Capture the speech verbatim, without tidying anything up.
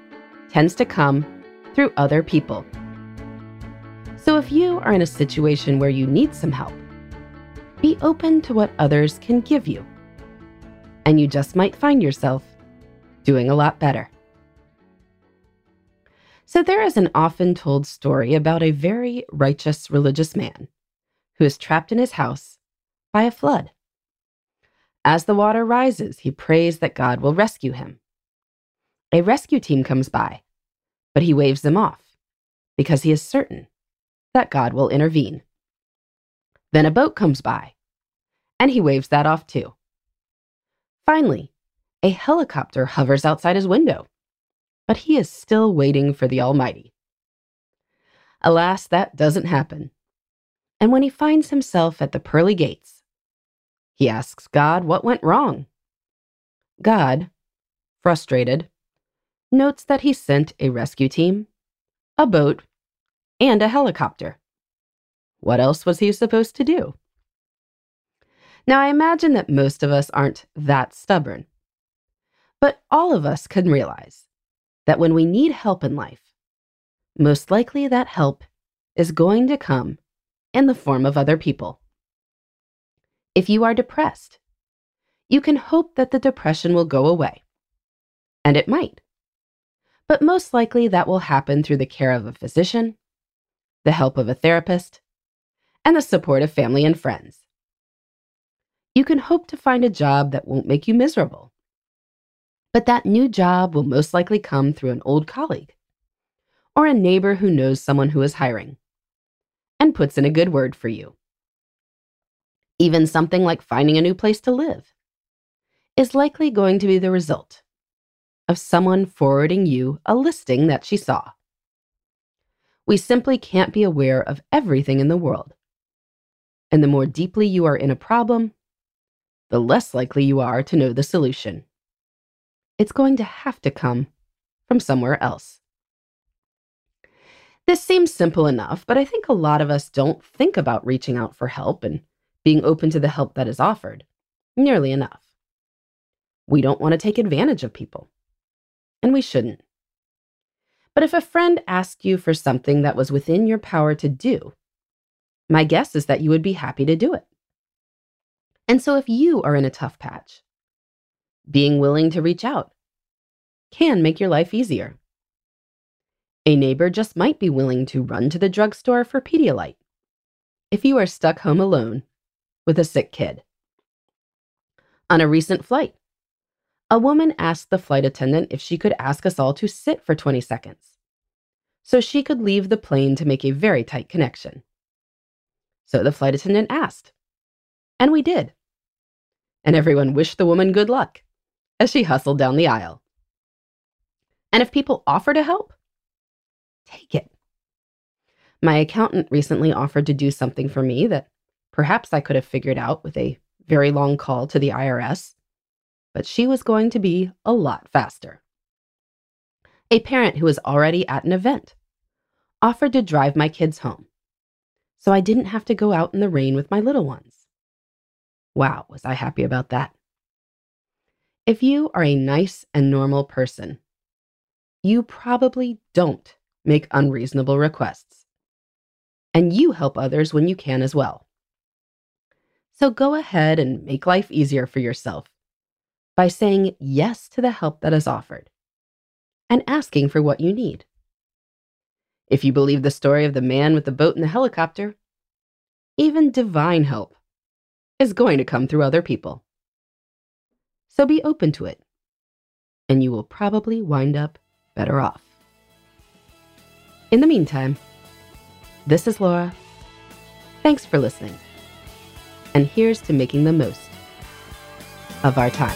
tends to come through other people. So if you are in a situation where you need some help, be open to what others can give you. And you just might find yourself doing a lot better. So there is an often told story about a very righteous religious man who is trapped in his house by a flood. As the water rises, he prays that God will rescue him. A rescue team comes by, but he waves them off because he is certain that God will intervene. Then a boat comes by, and he waves that off too. Finally, a helicopter hovers outside his window, but he is still waiting for the Almighty. Alas, that doesn't happen. And when he finds himself at the pearly gates, he asks God what went wrong. God, frustrated, notes that he sent a rescue team, a boat, and a helicopter. What else was he supposed to do? Now, I imagine that most of us aren't that stubborn. But all of us can realize that when we need help in life, most likely that help is going to come in the form of other people. If you are depressed, you can hope that the depression will go away. And it might. But most likely that will happen through the care of a physician, the help of a therapist, and the support of family and friends. You can hope to find a job that won't make you miserable, but that new job will most likely come through an old colleague or a neighbor who knows someone who is hiring and puts in a good word for you. Even something like finding a new place to live is likely going to be the result of someone forwarding you a listing that she saw. We simply can't be aware of everything in the world. And the more deeply you are in a problem, the less likely you are to know the solution. It's going to have to come from somewhere else. This seems simple enough, but I think a lot of us don't think about reaching out for help and being open to the help that is offered nearly enough. We don't want to take advantage of people, and we shouldn't. But if a friend asked you for something that was within your power to do, my guess is that you would be happy to do it. And so if you are in a tough patch, being willing to reach out can make your life easier. A neighbor just might be willing to run to the drugstore for Pedialyte if you are stuck home alone with a sick kid. On a recent flight, a woman asked the flight attendant if she could ask us all to sit for twenty seconds, so she could leave the plane to make a very tight connection. So the flight attendant asked, and we did. And everyone wished the woman good luck as she hustled down the aisle. And if people offer to help, take it. My accountant recently offered to do something for me that perhaps I could have figured out with a very long call to the I R S. But she was going to be a lot faster. A parent who was already at an event offered to drive my kids home, so I didn't have to go out in the rain with my little ones. Wow, was I happy about that. If you are a nice and normal person, you probably don't make unreasonable requests, and you help others when you can as well. So go ahead and make life easier for yourself by saying yes to the help that is offered and asking for what you need. If you believe the story of the man with the boat and the helicopter, even divine help is going to come through other people. So be open to it, and you will probably wind up better off. In the meantime, this is Laura. Thanks for listening. And here's to making the most of our time.